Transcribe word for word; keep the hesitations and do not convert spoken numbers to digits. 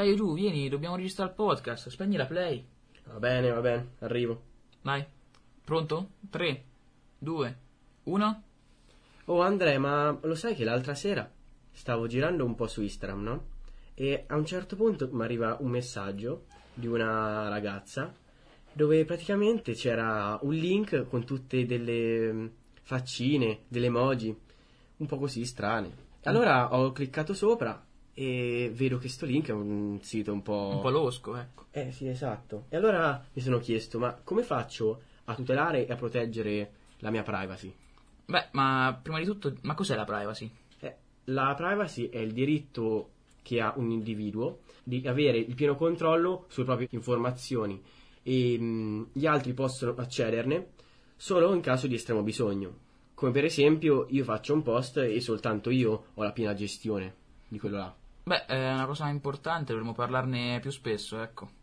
Dai giù, vieni, dobbiamo registrare il podcast. Spegni la play. Va bene, va bene, arrivo. Vai. Pronto? tre, due, uno. Oh Andrea, ma lo sai che l'altra sera stavo girando un po' su Instagram, no? E a un certo punto mi arriva un messaggio di una ragazza dove praticamente c'era un link con tutte delle faccine, delle emoji, un po' così strane. Allora ho cliccato sopra e vedo che sto link è un sito un po'... Un po' losco, ecco. Eh sì, esatto. E allora mi sono chiesto, ma come faccio a tutelare e a proteggere la mia privacy? Beh, ma prima di tutto, ma cos'è la privacy? Eh, la privacy è il diritto che ha un individuo di avere il pieno controllo sulle proprie informazioni e mh, gli altri possono accederne solo in caso di estremo bisogno. Come per esempio io faccio un post e soltanto io ho la piena gestione di quello là. Beh, è una cosa importante, dovremmo parlarne più spesso, ecco.